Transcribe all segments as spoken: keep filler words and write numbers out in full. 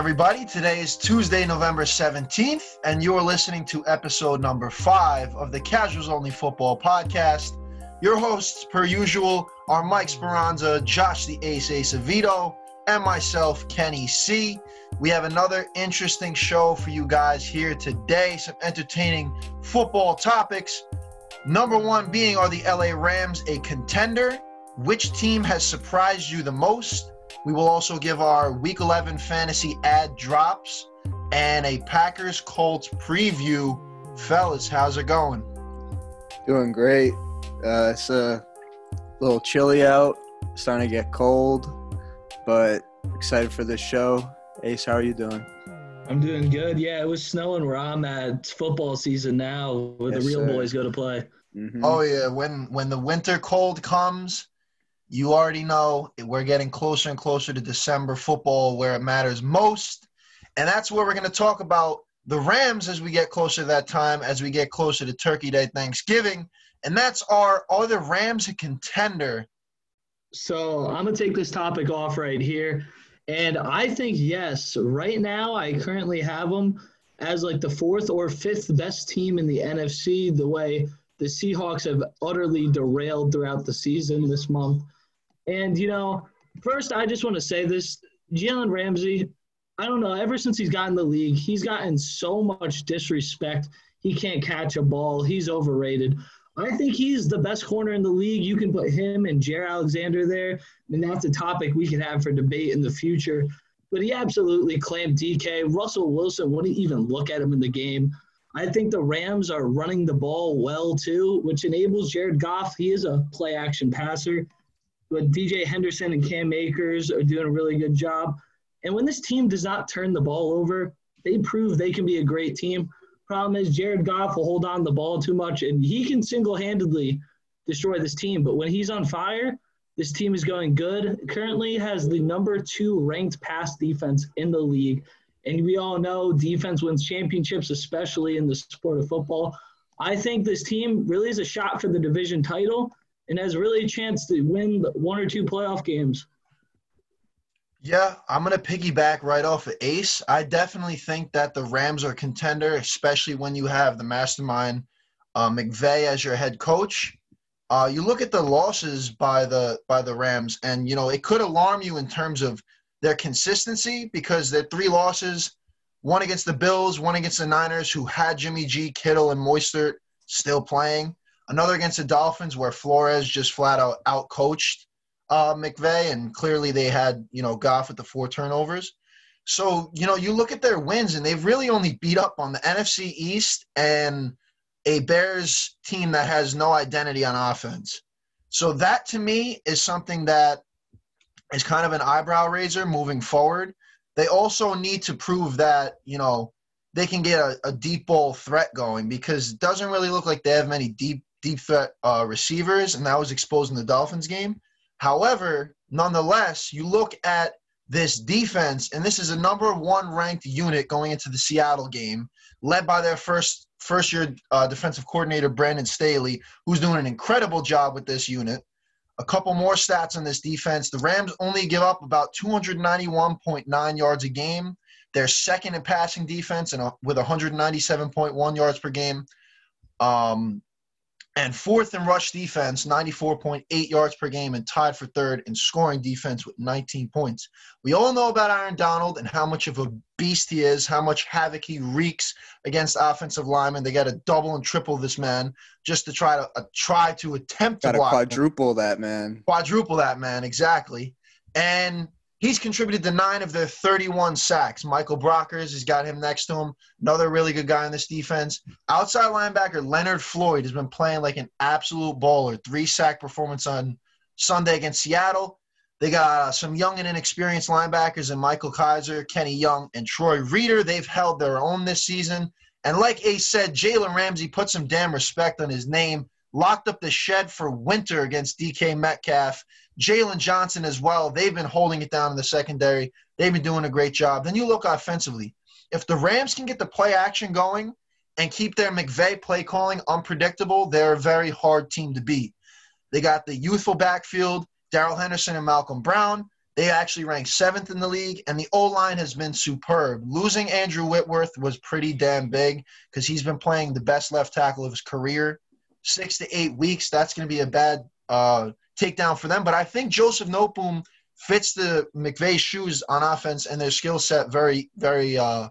everybody. Today is Tuesday, November seventeenth, and you're listening to episode number five of the Casuals Only Football Podcast. Your hosts, per usual, are Mike Speranza, Josh the Ace, Ace of Vito, and myself, Kenny C. We have another interesting show for you guys here today, some entertaining football topics. Number one being, are the L A Rams a contender? Which team has surprised you the most? We will also give our Week eleven fantasy ad drops and a Packers-Colts preview. Fellas, how's it going? Doing great. Uh, it's a little chilly out. It's starting to get cold, but excited for this show. Ace, how are you doing? I'm doing good. Yeah, it was snowing where I'm at. It's football season now where yes, the real sir. boys go to play. Mm-hmm. Oh, yeah. When, when the winter cold comes, you already know we're getting closer and closer to December football where it matters most. And that's where we're going to talk about the Rams as we get closer to that time, as we get closer to Turkey Day, Thanksgiving. And that's our, are the Rams a contender? So I'm going to take this topic off right here. And I think, yes, right now I currently have them as like the fourth or fifth best team in the N F C, the way the Seahawks have utterly derailed throughout the season this month. And, you know, first I just want to say this. Jalen Ramsey, I don't know, ever since he's gotten in the league, he's gotten so much disrespect. He can't catch a ball. He's overrated. I think he's the best corner in the league. You can put him and Jaire Alexander there, and that's a topic we could have for debate in the future. But he absolutely clamped D K. Russell Wilson wouldn't even look at him in the game. I think the Rams are running the ball well too, which enables Jared Goff. He is a play-action passer. But D J Henderson and Cam Akers are doing a really good job. And when this team does not turn the ball over, they prove they can be a great team. Problem is Jared Goff will hold on to the ball too much, and he can single-handedly destroy this team. But when he's on fire, this team is going good. Currently has the number two ranked pass defense in the league. And we all know defense wins championships, especially in the sport of football. I think this team really is a shot for the division title and has really a chance to win one or two playoff games. Yeah, I'm going to piggyback right off of Ace. I definitely think that the Rams are a contender, especially when you have the mastermind uh, McVay as your head coach. Uh, you look at the losses by the by the Rams, and, you know, it could alarm you in terms of their consistency because their three losses, one against the Bills, one against the Niners, who had Jimmy G, Kittle, and Mostert still playing. Another against the Dolphins where Flores just flat out outcoached uh, McVay, and clearly they had, you know, Goff with the four turnovers. So, you know, you look at their wins, and they've really only beat up on the N F C East and a Bears team that has no identity on offense. So that, to me, is something that is kind of an eyebrow raiser moving forward. They also need to prove that, you know, they can get a, a deep ball threat going because it doesn't really look like they have many deep deep threat uh, receivers, and that was exposed in the Dolphins game. However, nonetheless, you look at this defense, and this is a number one ranked unit going into the Seattle game, led by their first first-year uh, defensive coordinator, Brandon Staley, who's doing an incredible job with this unit. A couple more stats on this defense. The Rams only give up about two ninety-one point nine yards a game. They're second in passing defense and with one ninety-seven point one yards per game. Um, And fourth in rush defense, ninety-four point eight yards per game, and tied for third in scoring defense with nineteen points. We all know about Aaron Donald and how much of a beast he is, how much havoc he wreaks against offensive linemen. They got to double and triple this man just to try to uh, try to attempt to block him. Got to quadruple that man. Quadruple that man, exactly. And he's contributed to nine of their thirty-one sacks. Michael Brockers has got him next to him. Another really good guy in this defense. Outside linebacker Leonard Floyd has been playing like an absolute baller. Three-sack performance on Sunday against Seattle. They got uh, some young and inexperienced linebackers in Michael Kaiser, Kenny Young, and Troy Reader. They've held their own this season. And like Ace said, Jalen Ramsey put some damn respect on his name. Locked up the shed for winter against D K Metcalf. Jalen Johnson as well. They've been holding it down in the secondary. They've been doing a great job. Then you look offensively. If the Rams can get the play action going and keep their McVay play calling unpredictable, they're a very hard team to beat. They got the youthful backfield, Darrell Henderson and Malcolm Brown. They actually rank seventh in the league, and the O-line has been superb. Losing Andrew Whitworth was pretty damn big because he's been playing the best left tackle of his career. Six to eight weeks, that's going to be a bad uh, takedown for them. But I think Joseph Noteboom fits the McVay shoes on offense and their skill set very, very uh,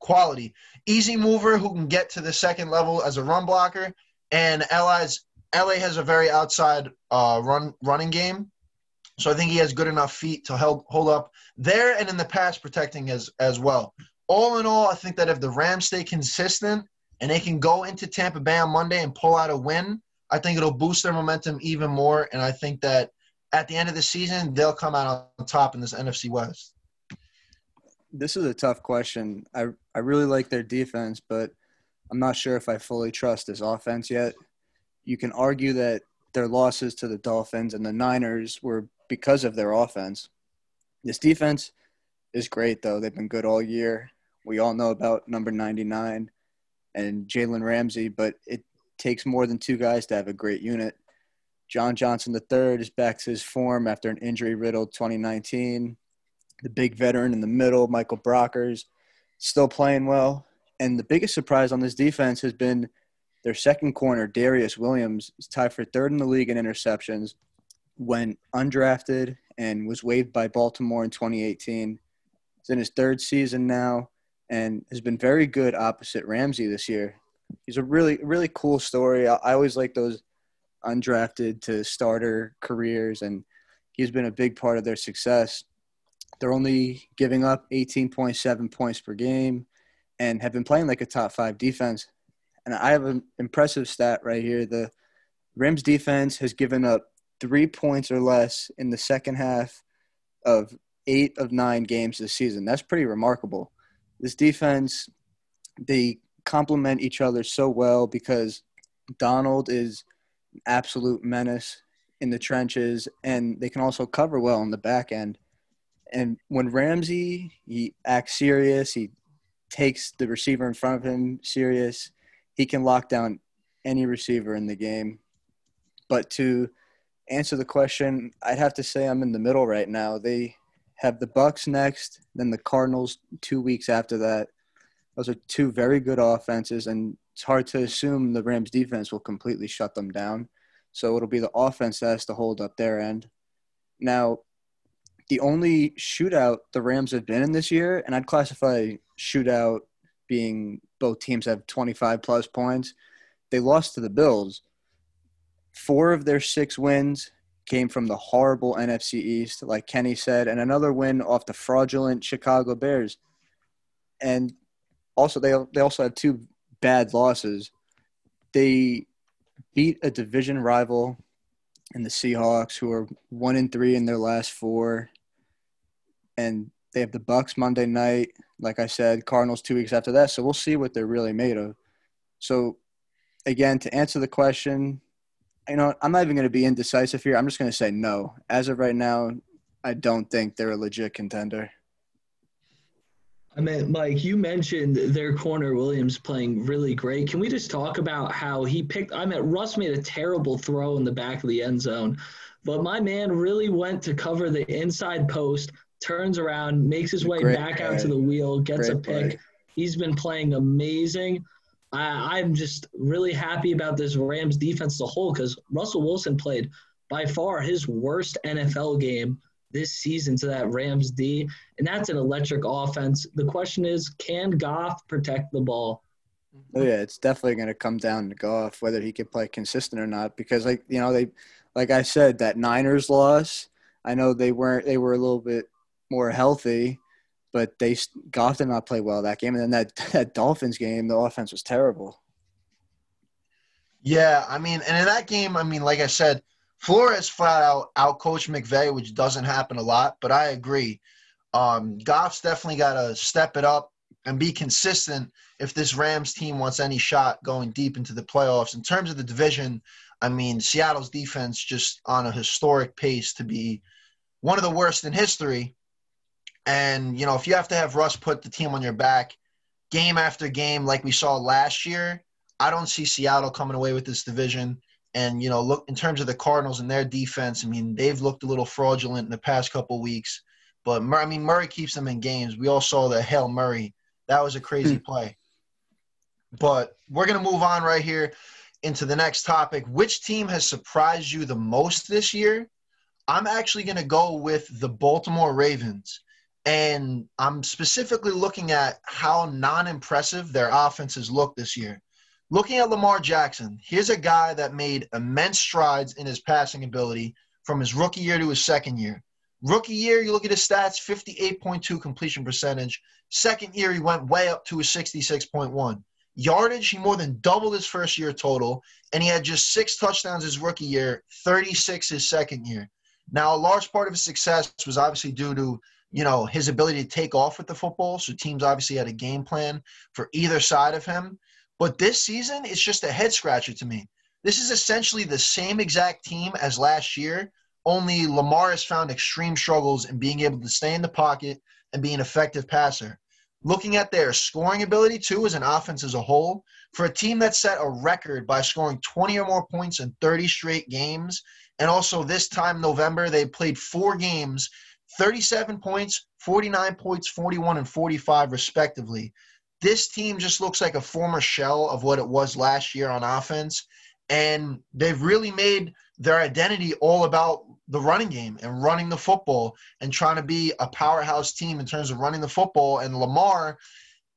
quality. Easy mover who can get to the second level as a run blocker, and L A's, L A has a very outside uh, run running game. So I think he has good enough feet to help hold up there and in the pass protecting as as well. All in all, I think that if the Rams stay consistent and they can go into Tampa Bay on Monday and pull out a win, I think it'll boost their momentum even more. And I think that at the end of the season, they'll come out on top in this N F C West. This is a tough question. I, I really like their defense, but I'm not sure if I fully trust this offense yet. You can argue that their losses to the Dolphins and the Niners were because of their offense. This defense is great, though. They've been good all year. We all know about number ninety-nine and Jalen Ramsey, but it takes more than two guys to have a great unit. John Johnson the third is back to his form after an injury-riddled twenty nineteen. The big veteran in the middle, Michael Brockers, still playing well. And the biggest surprise on this defense has been their second corner, Darious Williams, is tied for third in the league in interceptions, went undrafted and was waived by Baltimore in twenty eighteen. He's in his third season now and has been very good opposite Ramsey this year. He's a really, really cool story. I always like those undrafted to starter careers, and he's been a big part of their success. They're only giving up eighteen point seven points per game and have been playing like a top-five defense. And I have an impressive stat right here. The Rams defense has given up three points or less in the second half of eight of nine games this season. That's pretty remarkable. This defense, they complement each other so well because Donald is an absolute menace in the trenches, and they can also cover well on the back end. And when Ramsey, he acts serious, he takes the receiver in front of him serious. He can lock down any receiver in the game. But to answer the question, I'd have to say I'm in the middle right now. They have the Bucs next, then the Cardinals two weeks after that. Those are two very good offenses, and it's hard to assume the Rams defense will completely shut them down. So it'll be the offense that has to hold up their end. Now, the only shootout the Rams have been in this year, and I'd classify shootout being both teams have twenty-five plus points, they lost to the Bills. Four of their six wins came from the horrible N F C East, like Kenny said, and another win off the fraudulent Chicago Bears. And also they they also had two bad losses. They beat a division rival in the Seahawks, who are one and three in their last four, and they have the Bucs Monday night. Like I said, Cardinals two weeks after that. So we'll see what they're really made of. So, again, to answer the question, you know, I'm not even going to be indecisive here. I'm just going to say no. As of right now, I don't think they're a legit contender. I mean, like you mentioned, their corner Williams playing really great. Can we just talk about how he picked – I mean, Russ made a terrible throw in the back of the end zone. But my man really went to cover the inside post, turns around, makes his way Great back play. out to the wheel, gets Great a pick. Play. He's been playing amazing. I, I'm just really happy about this Rams defense as a whole because Russell Wilson played by far his worst N F L game this season to that Rams D, and that's an electric offense. The question is, can Goff protect the ball? Oh, yeah, it's definitely going to come down to Goff, whether he can play consistent or not because, like, you know, they, like I said, that Niners loss, I know they weren't – they were a little bit – more healthy, but they Goff did not play well that game. And then that, that Dolphins game, the offense was terrible. Yeah, I mean, and in that game, I mean, like I said, Flores flat out outcoached McVay, which doesn't happen a lot, but I agree. Um, Goff's definitely got to step it up and be consistent if this Rams team wants any shot going deep into the playoffs. In terms of the division, I mean, Seattle's defense just on a historic pace to be one of the worst in history. And, you know, if you have to have Russ put the team on your back game after game like we saw last year, I don't see Seattle coming away with this division. And, you know, look, in terms of the Cardinals and their defense, I mean, they've looked a little fraudulent in the past couple of weeks. But, I mean, Murray keeps them in games. We all saw the Hail Murray. That was a crazy play. But we're going to move on right here into the next topic. Which team has surprised you the most this year? I'm actually going to go with the Baltimore Ravens. And I'm specifically looking at how non-impressive their offenses look this year. Looking at Lamar Jackson, here's a guy that made immense strides in his passing ability from his rookie year to his second year. Rookie year, you look at his stats, fifty-eight point two completion percentage. Second year, he went way up to a sixty-six point one. Yardage, he more than doubled his first year total, and he had just six touchdowns his rookie year, thirty-six his second year. Now, a large part of his success was obviously due to, you know, his ability to take off with the football, so teams obviously had a game plan for either side of him. But this season, it's just a head-scratcher to me. This is essentially the same exact team as last year, only Lamar has found extreme struggles in being able to stay in the pocket and be an effective passer. Looking at their scoring ability, too, as an offense as a whole, for a team that set a record by scoring twenty or more points in thirty straight games, and also this time November, they played four games, thirty-seven points, forty-nine points, forty-one, and forty-five, respectively. This team just looks like a former shell of what it was last year on offense, and they've really made their identity all about the running game and running the football and trying to be a powerhouse team in terms of running the football. And Lamar,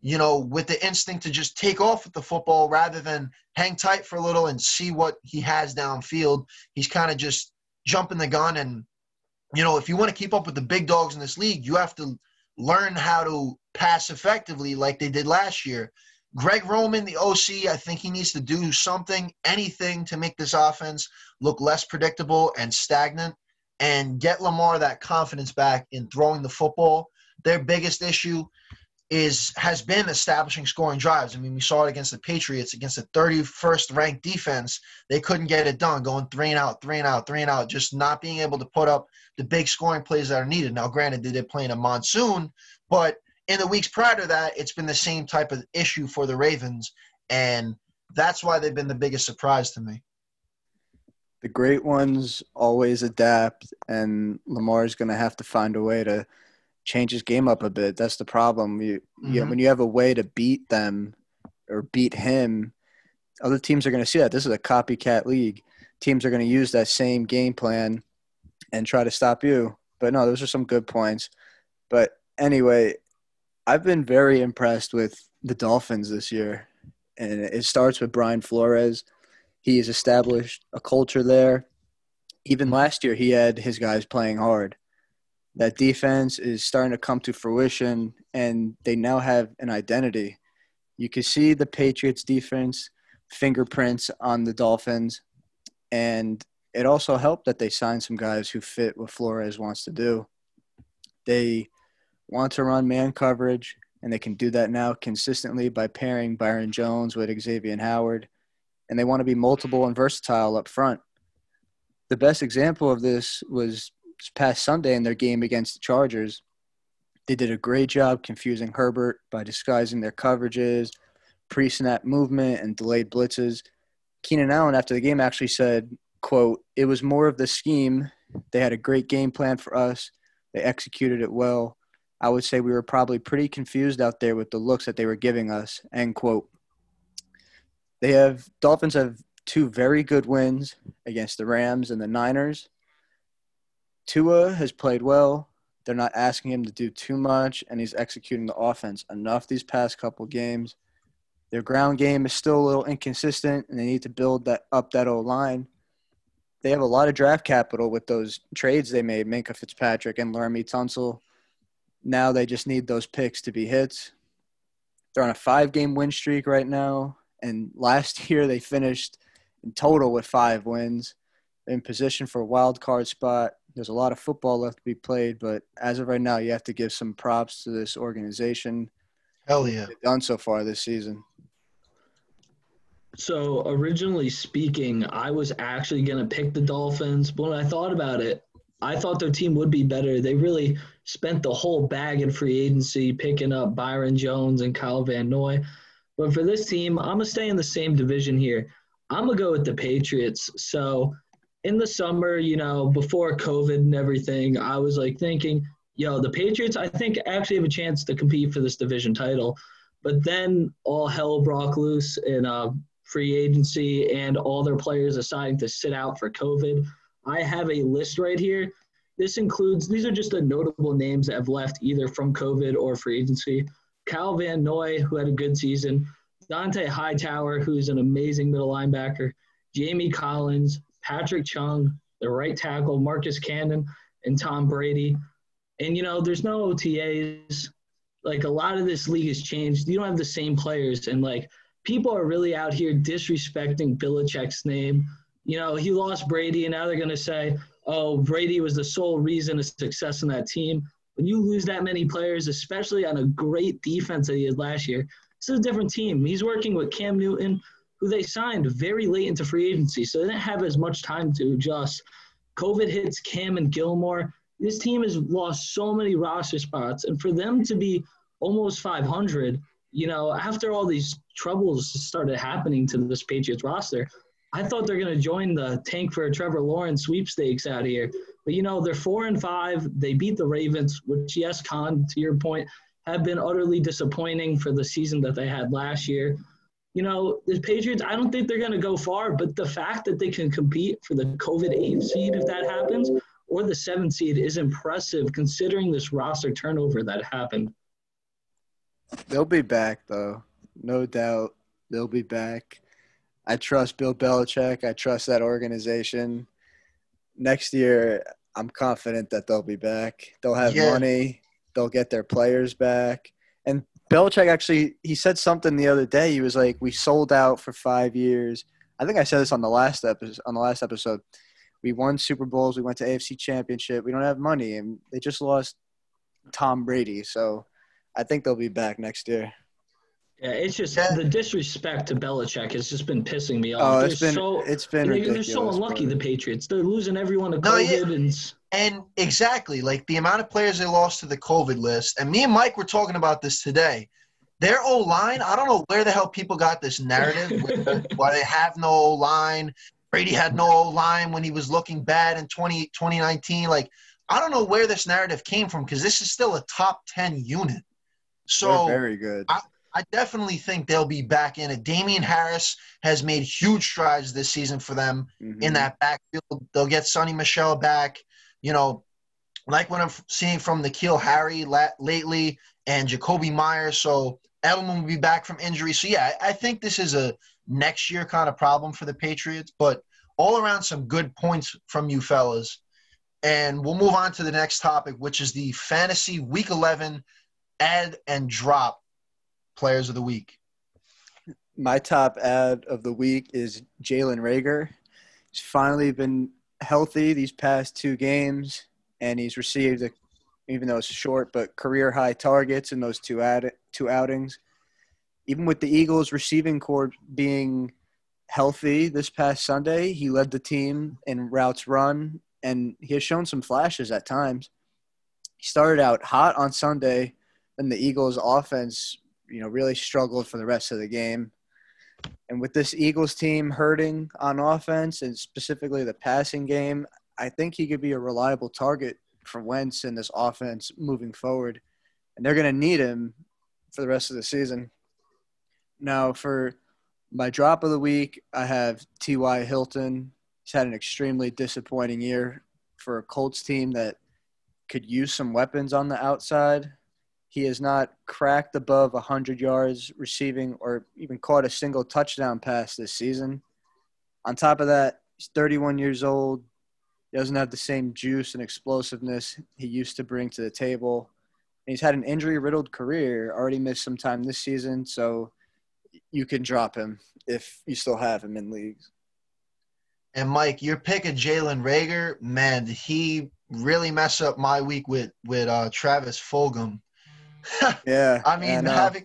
you know, with the instinct to just take off with the football rather than hang tight for a little and see what he has downfield, he's kind of just jumping the gun. And, you know, if you want to keep up with the big dogs in this league, you have to learn how to pass effectively like they did last year. Greg Roman, the O C, I think he needs to do something, anything to make this offense look less predictable and stagnant and get Lamar that confidence back in throwing the football. Their biggest issue is has been establishing scoring drives. I mean, we saw it against the Patriots, against the thirty-first ranked defense. They couldn't get it done, going three and out, three and out, three and out, just not being able to put up the big scoring plays that are needed. Now, granted, they did play in a monsoon, but in the weeks prior to that, it's been the same type of issue for the Ravens, and that's why they've been the biggest surprise to me. The great ones always adapt, and Lamar's going to have to find a way to change his game up a bit. That's the problem. You, mm-hmm. you know, when you have a way to beat them or beat him, other teams are going to see that. This is a copycat league. Teams are going to use that same game plan and try to stop you. But, no, those are some good points. But, anyway, I've been very impressed with the Dolphins this year, and it starts with Brian Flores. He has established a culture there. Even last year, he had his guys playing hard. That defense is starting to come to fruition, and they now have an identity. You can see the Patriots' defense fingerprints on the Dolphins, and it also helped that they signed some guys who fit what Flores wants to do. They want to run man coverage, and they can do that now consistently by pairing Byron Jones with Xavier Howard, and they want to be multiple and versatile up front. The best example of this was this past Sunday in their game against the Chargers. They did a great job confusing Herbert by disguising their coverages, pre-snap movement, and delayed blitzes. Keenan Allen after the game actually said, quote, "It was more of the scheme. They had a great game plan for us. They executed it well. I would say we were probably pretty confused out there with the looks that they were giving us," end quote. They have – Dolphins have two very good wins against the Rams and the Niners. Tua has played well. They're not asking him to do too much, and he's executing the offense enough these past couple games. Their ground game is still a little inconsistent, and they need to build that up that O-line. They have a lot of draft capital with those trades they made, Minka Fitzpatrick and Laramie Tunsil. Now they just need those picks to be hits. They're on a five-game win streak right now, and last year they finished in total with five wins. They're in position for a wild card spot. There's a lot of football left to be played, but as of right now, you have to give some props to this organization. Hell yeah. They've done so far this season. So originally speaking, I was actually going to pick the Dolphins, but when I thought about it, I thought their team would be better. They really spent the whole bag in free agency picking up Byron Jones and Kyle Van Noy. But for this team, I'm going to stay in the same division here. I'm going to go with the Patriots. So in the summer, you know, before COVID and everything, I was like thinking, yo, the Patriots, I think actually have a chance to compete for this division title. But then all hell broke loose in uh, free agency and all their players deciding to sit out for COVID. I have a list right here. This includes, these are just the notable names that have left either from COVID or free agency. Kyle Van Noy, who had a good season. Dante Hightower, who's an amazing middle linebacker. Jamie Collins, Patrick Chung, the right tackle, Marcus Cannon, and Tom Brady. And, you know, there's no O T As. Like, a lot of this league has changed. You don't have the same players. And, like, people are really out here disrespecting Belichick's name. You know, he lost Brady, and now they're going to say, oh, Brady was the sole reason of success in that team. When you lose that many players, especially on a great defense that he had last year, this is a different team. He's working with Cam Newton, who they signed very late into free agency, so they didn't have as much time to adjust. COVID hits Cam and Gilmore. This team has lost so many roster spots, and for them to be almost five hundred, you know, after all these troubles started happening to this Patriots roster, I thought they're going to join the tank for Trevor Lawrence sweepstakes out here. But, you know, they're four and five. They beat the Ravens, which, yes, Con, to your point, have been utterly disappointing for the season that they had last year. You know, the Patriots, I don't think they're going to go far, but the fact that they can compete for the COVID eight seed, if that happens, or the seven seed, is impressive considering this roster turnover that happened. They'll be back, though. No doubt they'll be back. I trust Bill Belichick. I trust that organization. Next year, I'm confident that they'll be back. They'll have yeah. money. They'll get their players back. And Belichick actually, he said something the other day. He was like, we sold out for five years. I think I said this on the last episode. On the last episode. We won Super Bowls. We went to A F C Championship. We don't have money. And they just lost Tom Brady. So I think they'll be back next year. Yeah, it's just yeah. the disrespect to Belichick has just been pissing me off. Oh, it's they're been so, it's been they're, ridiculous. They're so unlucky, brother. The Patriots. They're losing everyone to COVID. No, yeah. and... and exactly, like the amount of players they lost to the COVID list. And me and Mike were talking about this today. Their O-line, I don't know where the hell people got this narrative with why they have no O-line. Brady had no O-line when he was looking bad in twenty nineteen. Like, I don't know where this narrative came from because this is still a top ten unit. So they're very good. I, I definitely think they'll be back in it. Damian Harris has made huge strides this season for them mm-hmm. in that backfield. They'll get Sonny Michel back. You know, like what I'm seeing from N'Keal Harry la- lately and Jacoby Myers. So Edelman will be back from injury. So, yeah, I, I think this is a next year kind of problem for the Patriots. But all around some good points from you fellas. And we'll move on to the next topic, which is the fantasy week eleven add and drop. Players of the week. My top ad of the week is Jalen Reagor. He's finally been healthy these past two games, and he's received, a, even though it's short, but career-high targets in those two ad, two outings. Even with the Eagles' receiving corps being healthy this past Sunday, he led the team in routes run, and he has shown some flashes at times. He started out hot on Sunday, and the Eagles' offense – you know, really struggled for the rest of the game. And with this Eagles team hurting on offense and specifically the passing game, I think he could be a reliable target for Wentz in this offense moving forward. And they're going to need him for the rest of the season. Now, for my drop of the week, I have T Y. Hilton. He's had an extremely disappointing year for a Colts team that could use some weapons on the outside. He has not cracked above one hundred yards receiving or even caught a single touchdown pass this season. On top of that, he's thirty-one years old. He doesn't have the same juice and explosiveness he used to bring to the table. And he's had an injury-riddled career, already missed some time this season, so you can drop him if you still have him in leagues. And, Mike, your pick of Jalen Reagor, man, did he really mess up my week with, with uh, Travis Fulgham. yeah, I mean, and, uh, having,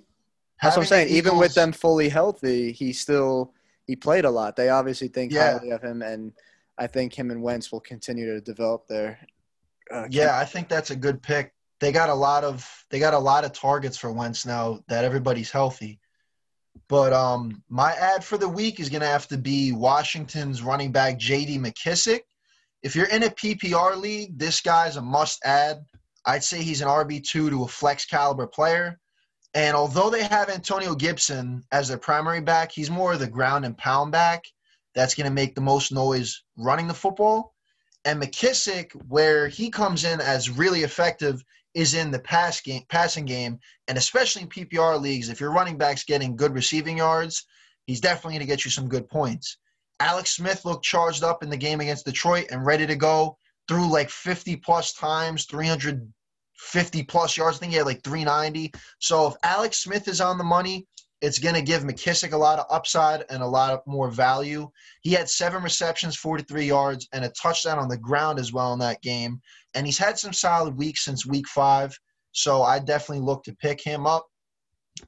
that's having what I'm saying. Eagles, even with them fully healthy, he still he played a lot. They obviously think yeah. highly of him, and I think him and Wentz will continue to develop there. Uh, yeah, I think that's a good pick. They got a lot of they got a lot of targets for Wentz now that everybody's healthy. But um, my ad for the week is going to have to be Washington's running back J D McKissick. If you're in a P P R league, this guy's a must add. I'd say he's an R B two to a flex caliber player. And although they have Antonio Gibson as their primary back, he's more of the ground and pound back that's going to make the most noise running the football. And McKissick, where he comes in as really effective, is in the pass game, passing game, and especially in P P R leagues, if your running back's getting good receiving yards, he's definitely going to get you some good points. Alex Smith looked charged up in the game against Detroit and ready to go. Threw like fifty-plus times, three hundred fifty-plus yards. I think he had like three ninety. So if Alex Smith is on the money, it's going to give McKissick a lot of upside and a lot of more value. He had seven receptions, forty-three yards, and a touchdown on the ground as well in that game. And he's had some solid weeks since week five, so I definitely look to pick him up.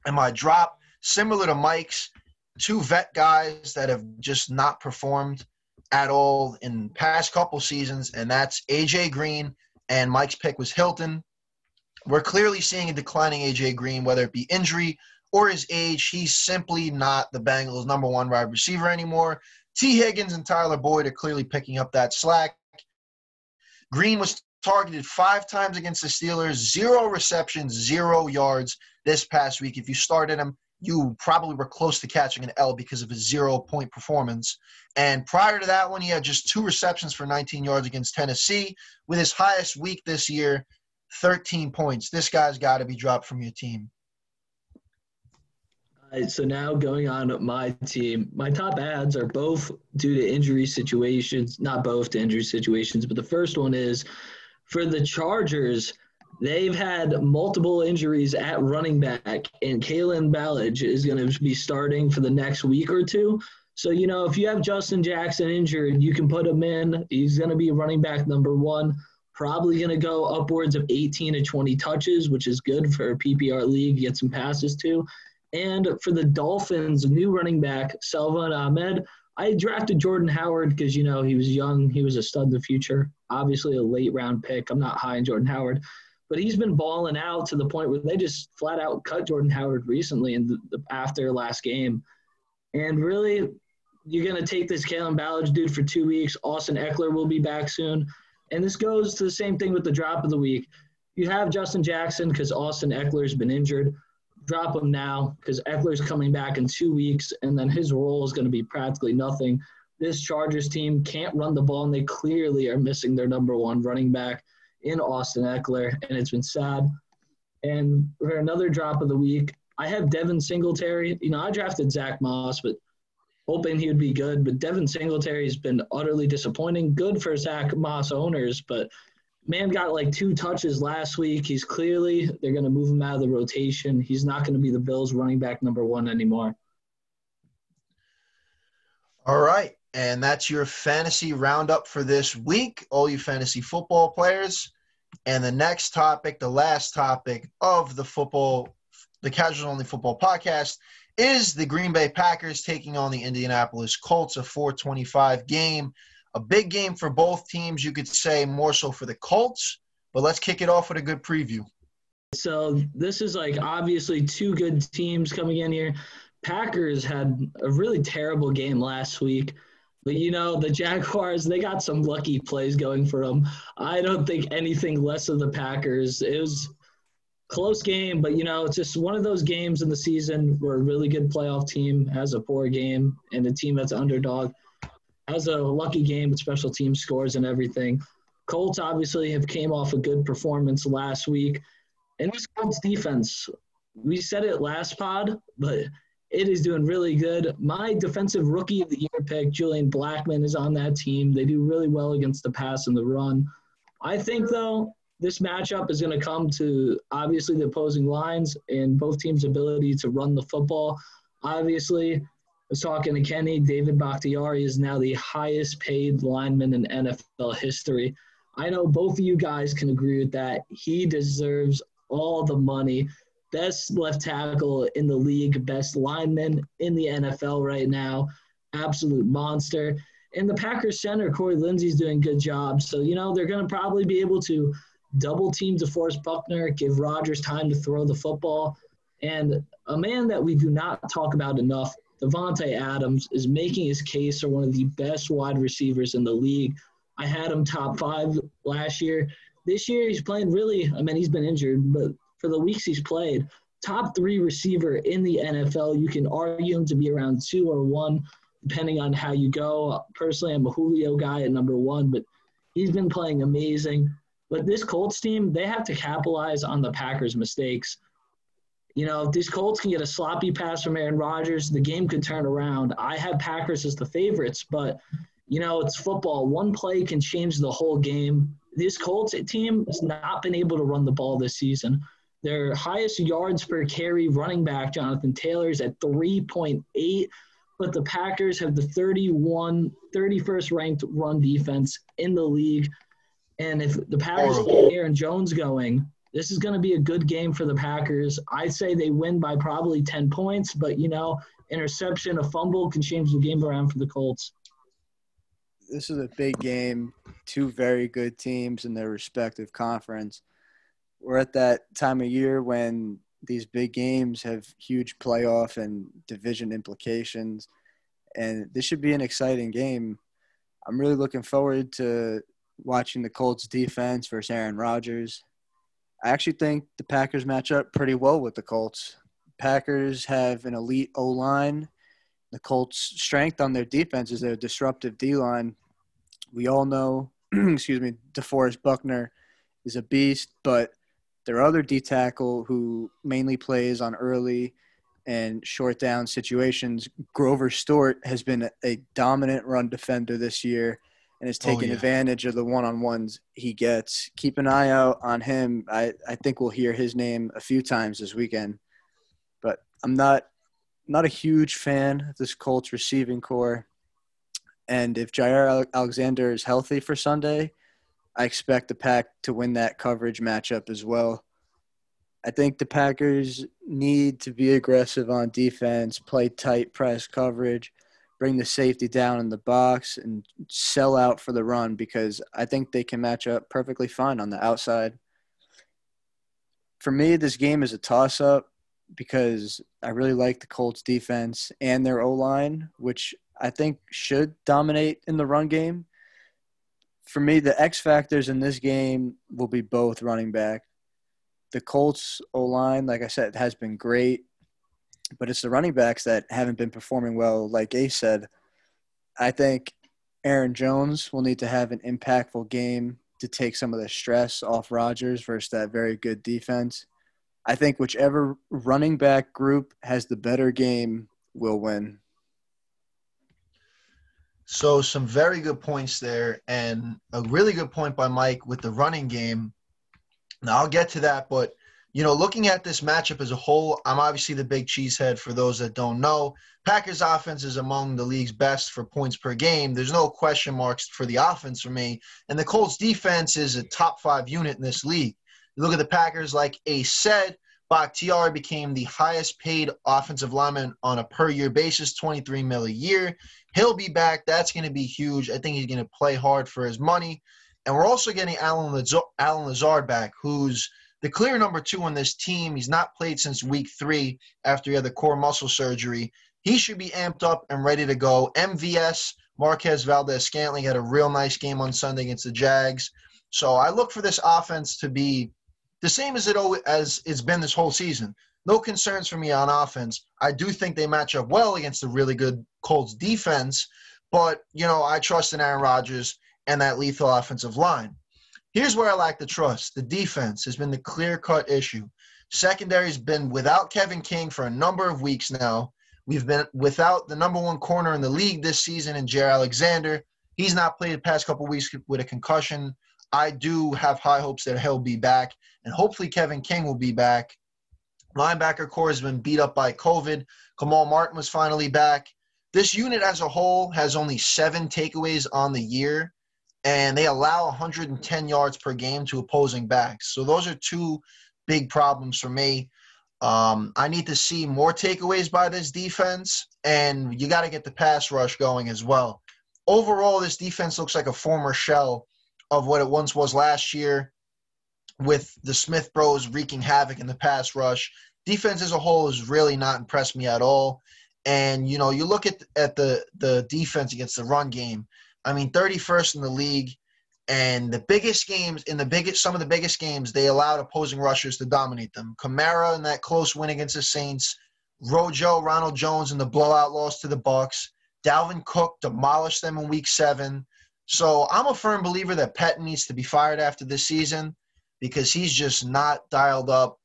And my drop, similar to Mike's, two vet guys that have just not performed at all in past couple seasons, and that's A J Green, and Mike's pick was Hilton. We're clearly seeing a declining A J Green, whether it be injury or his age. He's simply not the Bengals' number one wide receiver anymore. T. Higgins and Tyler Boyd are clearly picking up that slack. Green was targeted five times against the Steelers, zero receptions, zero yards this past week. If you started him, you probably were close to catching an L because of his zero-point performance. And prior to that one, he had just two receptions for nineteen yards against Tennessee, with his highest week this year, thirteen points. This guy's got to be dropped from your team. All right, so now going on with my team, my top ads are both due to injury situations, not both to injury situations, but the first one is for the Chargers. They've had multiple injuries at running back, and Kalen Ballage is going to be starting for the next week or two. So, you know, if you have Justin Jackson injured, you can put him in. He's going to be running back number one, probably going to go upwards of eighteen to twenty touches, which is good for a P P R league, get some passes to. And for the Dolphins, new running back, Salvan Ahmed, I drafted Jordan Howard because, you know, he was young. He was a stud in the future, obviously a late-round pick. I'm not high on Jordan Howard. But he's been balling out to the point where they just flat out cut Jordan Howard recently in the, the, after last game. And really, you're going to take this Kalen Ballage dude for two weeks. Austin Eckler will be back soon. And this goes to the same thing with the drop of the week. You have Justin Jackson because Austin Eckler's been injured. Drop him now because Eckler's coming back in two weeks, and then his role is going to be practically nothing. This Chargers team can't run the ball, and they clearly are missing their number one running back in Austin Eckler, and it's been sad. And for another drop of the week, I have Devin Singletary. You know, I drafted Zach Moss, but hoping he would be good. But Devin Singletary has been utterly disappointing. Good for Zach Moss owners, but man got like two touches last week. He's clearly – they're going to move him out of the rotation. He's not going to be the Bills running back number one anymore. All right. And that's your fantasy roundup for this week, all you fantasy football players. And the next topic, the last topic of the football, the Casuals Only Football Podcast, is the Green Bay Packers taking on the Indianapolis Colts, a four twenty-five game. A big game for both teams, you could say more so for the Colts, but let's kick it off with a good preview. So this is like obviously two good teams coming in here. Packers had a really terrible game last week. But, you know, the Jaguars, they got some lucky plays going for them. I don't think anything less of the Packers. It was a close game, but, you know, it's just one of those games in the season where a really good playoff team has a poor game and a team that's underdog has a lucky game with special team scores and everything. Colts obviously have came off a good performance last week. And this Colts defense, we said it last pod, but – it is doing really good. My defensive rookie of the year pick, Julian Blackmon, is on that team. They do really well against the pass and the run. I think, though, this matchup is going to come to, obviously, the opposing lines and both teams' ability to run the football. Obviously, I was talking to Kenny, David Bakhtiari is now the highest-paid lineman in N F L history. I know both of you guys can agree with that. He deserves all the money. Best left tackle in the league, best lineman in the N F L right now, absolute monster. And the Packers center, Corey Lindsey's doing a good job. So, you know, they're going to probably be able to double team DeForest Buckner, give Rodgers time to throw the football, And a man that we do not talk about enough, Devontae Adams, is making his case for one of the best wide receivers in the league. I had him top five last year. This year he's playing really – I mean, he's been injured, but for the weeks he's played, top three receiver in the N F L. You can argue him to be around two or one, depending on how you go. Personally, I'm a Julio guy at number one, but he's been playing amazing. But this Colts team, they have to capitalize on the Packers' mistakes. You know, if these Colts can get a sloppy pass from Aaron Rodgers, the game could turn around. I have Packers as the favorites, but, you know, it's football. One play can change the whole game. This Colts team has not been able to run the ball this season. Their highest yards per carry running back, Jonathan Taylor, is at three point eight, but the Packers have the thirty-first ranked run defense in the league. And if the Packers get Aaron Jones going, this is going to be a good game for the Packers. I'd say they win by probably ten points, but, you know, interception, a fumble can change the game around for the Colts. This is a big game, two very good teams in their respective conference. We're at that time of year when these big games have huge playoff and division implications, and this should be an exciting game. I'm really looking forward to watching the Colts defense versus Aaron Rodgers. I actually think the Packers match up pretty well with the Colts. Packers have an elite O-line. The Colts' strength on their defense is their disruptive D-line. We all know, excuse me, DeForest Buckner is a beast, but their other D-tackle, who mainly plays on early and short down situations, Grover Stewart, has been a dominant run defender this year and is taking oh, yeah. advantage of the one-on-ones he gets. Keep an eye out on him. I, I think we'll hear his name a few times this weekend. But I'm not not a huge fan of this Colts receiving core. And if Jaire Alexander is healthy for Sunday, I expect the Pack to win that coverage matchup as well. I think the Packers need to be aggressive on defense, play tight press coverage, bring the safety down in the box, and sell out for the run, because I think they can match up perfectly fine on the outside. For me, this game is a toss-up because I really like the Colts defense and their O-line, which I think should dominate in the run game. For me, the X factors in this game will be both running back. The Colts O-line, like I said, has been great, but it's the running backs that haven't been performing well, like Ace said. I think Aaron Jones will need to have an impactful game to take some of the stress off Rodgers versus that very good defense. I think whichever running back group has the better game will win. So some very good points there, and a really good point by Mike with the running game. Now I'll get to that, but you know, looking at this matchup as a whole, I'm obviously the big cheesehead for those that don't know. Packers offense is among the league's best for points per game. There's no question marks for the offense for me. And the Colts defense is a top five unit in this league. You look at the Packers, like Ace said, Bakhtiari became the highest paid offensive lineman on a per year basis, twenty-three million dollars a year. He'll be back. That's going to be huge. I think he's going to play hard for his money. And we're also getting Alan Lazard, Alan Lazard back, who's the clear number two on this team. He's not played since week three after he had the core muscle surgery. He should be amped up and ready to go. M V S, Marquez Valdes-Scantling, had a real nice game on Sunday against the Jags. So I look for this offense to be the same as it always, as it's been this whole season. No concerns for me on offense. I do think they match up well against a really good Colts defense, but, you know, I trust in Aaron Rodgers and that lethal offensive line. Here's where I lack the trust. The defense has been the clear-cut issue. Secondary's been without Kevin King for a number of weeks now. We've been without the number one corner in the league this season in Jaire Alexander. He's not played the past couple weeks with a concussion. I do have high hopes that he'll be back, and hopefully Kevin King will be back. Linebacker core has been beat up by COVID. Kamal Martin was finally back. This unit as a whole has only seven takeaways on the year, and they allow one hundred ten yards per game to opposing backs. So those are two big problems for me. Um, I need to see more takeaways by this defense, and you got to get the pass rush going as well. Overall, this defense looks like a former shell of what it once was last year, with the Smith Bros wreaking havoc in the pass rush defense as a whole has really not impressed me at all. And, you know, you look at at the, the defense against the run game, I mean, thirty-first in the league. And the biggest games, in the biggest, some of the biggest games, they allowed opposing rushers to dominate them. Kamara in that close win against the Saints, Rojo, Ronald Jones in the blowout loss to the Bucs, Dalvin Cook demolished them in week seven. So I'm a firm believer that Petten needs to be fired after this season because he's just not dialed up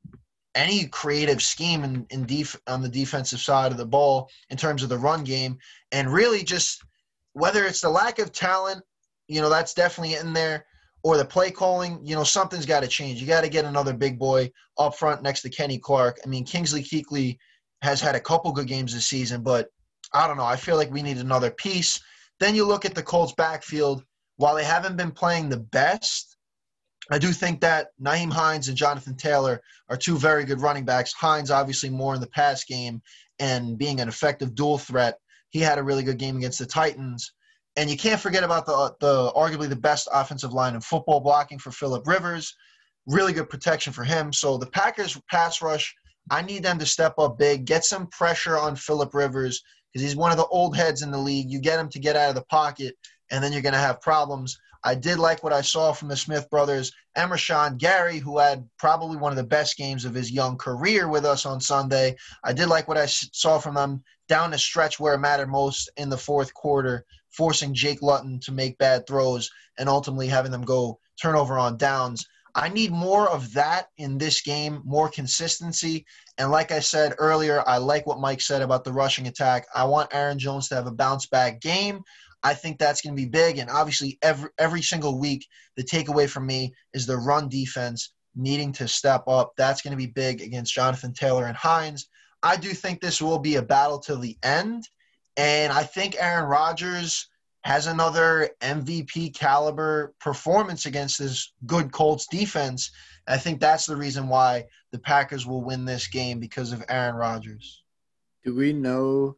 any creative scheme in, in def- on the defensive side of the ball in terms of the run game. And really just whether it's the lack of talent, you know, that's definitely in there, or the play calling, you know, something's got to change. You got to get another big boy up front next to Kenny Clark. I mean, Kingsley Kuechly has had a couple good games this season, but I don't know. I feel like we need another piece. Then you look at the Colts backfield. While they haven't been playing the best, I do think that Nyheim Hines and Jonathan Taylor are two very good running backs. Hines obviously more in the pass game and being an effective dual threat. He had a really good game against the Titans. And you can't forget about the the arguably the best offensive line in football, blocking for Phillip Rivers. Really good protection for him. So the Packers pass rush, I need them to step up big, get some pressure on Phillip Rivers because he's one of the old heads in the league. You get him to get out of the pocket, and then you're going to have problems. I did like what I saw from the Smith brothers. Emerson Gary, who had probably one of the best games of his young career with us on Sunday. I did like what I saw from them down the stretch where it mattered most in the fourth quarter, forcing Jake Luton to make bad throws and ultimately having them go turnover on downs. I need more of that in this game, more consistency. And like I said earlier, I like what Mike said about the rushing attack. I want Aaron Jones to have a bounce-back game. I think that's going to be big. And obviously, every every single week, the takeaway from me is the run defense needing to step up. That's going to be big against Jonathan Taylor and Hines. I do think this will be a battle till the end. And I think Aaron Rodgers has another M V P caliber performance against this good Colts defense. And I think that's the reason why the Packers will win this game, because of Aaron Rodgers. Do we know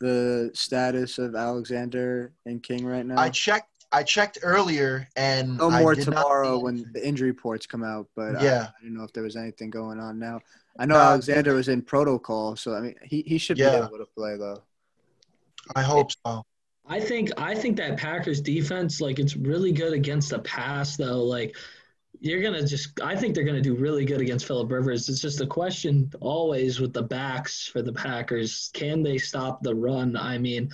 the status of Alexander and King right now? I checked I checked earlier, and no more I did tomorrow not when the injury reports come out, but yeah. I, I don't know if there was anything going on now. I know no, Alexander was in protocol, so I mean he, he should yeah. be able to play though. I hope so. I think I think that Packers defense, like, it's really good against the pass though. Like, you're gonna just I think they're gonna do really good against Phillip Rivers. It's just a question always with the backs for the Packers. Can they stop the run? I mean,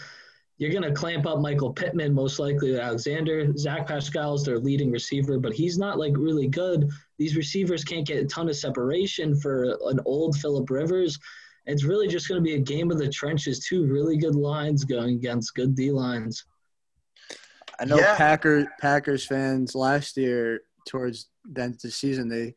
you're gonna clamp up Michael Pittman most likely with Alexander. Zach Pascal is their leading receiver, but he's not like really good. These receivers can't get a ton of separation for an old Phillip Rivers. It's really just gonna be a game of the trenches. Two really good lines going against good D lines. I know yeah. Packers Packers fans last year towards the end of the season, they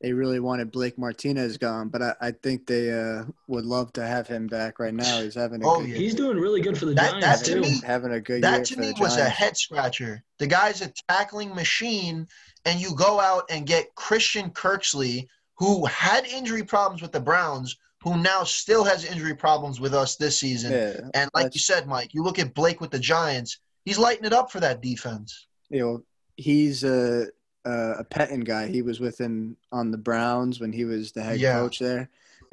they really wanted Blake Martinez gone, but I, I think they uh, would love to have him back right now. He's having a oh, good year. He's doing really good for the that, Giants, that to too. Me, having a good that year to for me the was Giants. A head-scratcher. The guy's a tackling machine, and you go out and get Christian Kirksley, who had injury problems with the Browns, who now still has injury problems with us this season. Yeah, and like you said, Mike, you look at Blake with the Giants, he's lighting it up for that defense. You know, he's a uh, – Uh, a Petten guy. He was with him on the Browns when he was the head yeah. coach there.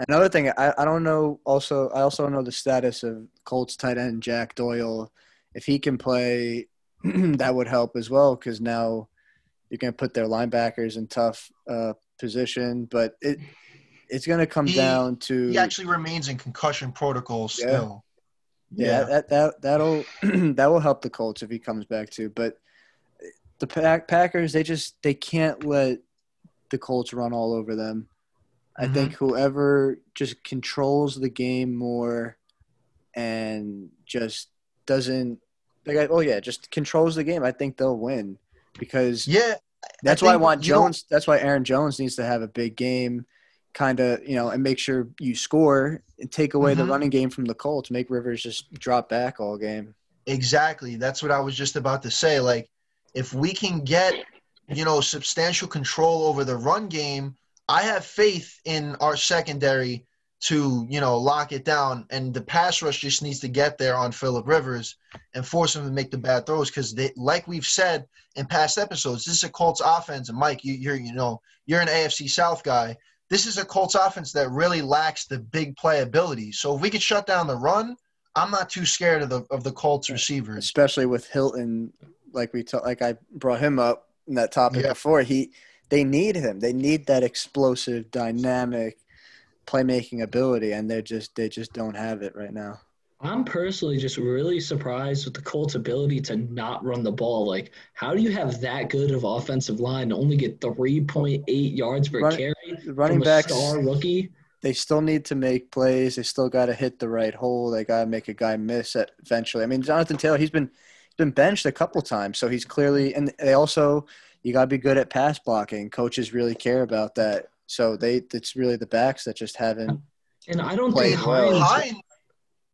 Another thing, I, I don't know. Also, I also know the status of Colts tight end Jack Doyle. If he can play, that would help as well, because now you're going to put their linebackers in tough uh, position. But it it's going to come he, down to he actually remains in concussion protocol still. Yeah, yeah, yeah. that that that'll that will help the Colts if he comes back too. But the pack, Packers, they just they can't let the Colts run all over them. I mm-hmm. think whoever just controls the game more and just doesn't they got, oh yeah, just controls the game, I think they'll win. Because yeah, that's I why I want Jones that's why Aaron Jones needs to have a big game, kind of, you know, and make sure you score and take away mm-hmm. the running game from the Colts, make Rivers just drop back all game. Exactly. That's what I was just about to say. Like, if we can get, you know, substantial control over the run game, I have faith in our secondary to, you know, lock it down. And the pass rush just needs to get there on Phillip Rivers and force him to make the bad throws. Because they, like we've said in past episodes, this is a Colts offense. And Mike, you, you're, you know, you're an A F C South guy. this is a Colts offense that really lacks the big playability. So if we could shut down the run, I'm not too scared of the of the Colts receivers, especially with Hilton. Like we talk, like I brought him up in that topic yeah. before. He they need him. They need that explosive, dynamic playmaking ability, and they just they just don't have it right now. I'm personally just really surprised with the Colts' ability to not run the ball. Like, how do you have that good of offensive line to only get three point eight yards per Run, carry running from backs, a star rookie? They still need to make plays. They still got to hit the right hole. They got to make a guy miss at eventually. I mean, Jonathan Taylor, he's been been benched a couple times, so he's clearly – and they also – you got to be good at pass blocking. Coaches really care about that. So they it's really the backs that just haven't And I don't played think well. Hines,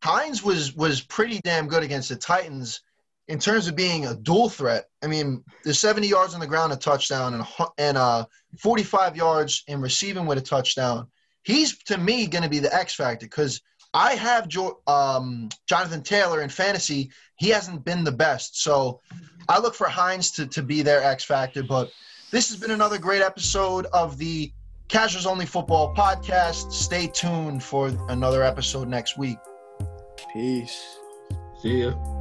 Hines was, was pretty damn good against the Titans in terms of being a dual threat. I mean, there's seventy yards on the ground, a touchdown, and and uh, forty-five yards in receiving with a touchdown. He's, to me, going to be the X factor because I have jo- um, Jonathan Taylor in fantasy. He hasn't been the best. So I look for Hines to, to be their X factor. But this has been another great episode of the Casuals Only Football Podcast. Stay tuned for another episode next week. Peace. See ya.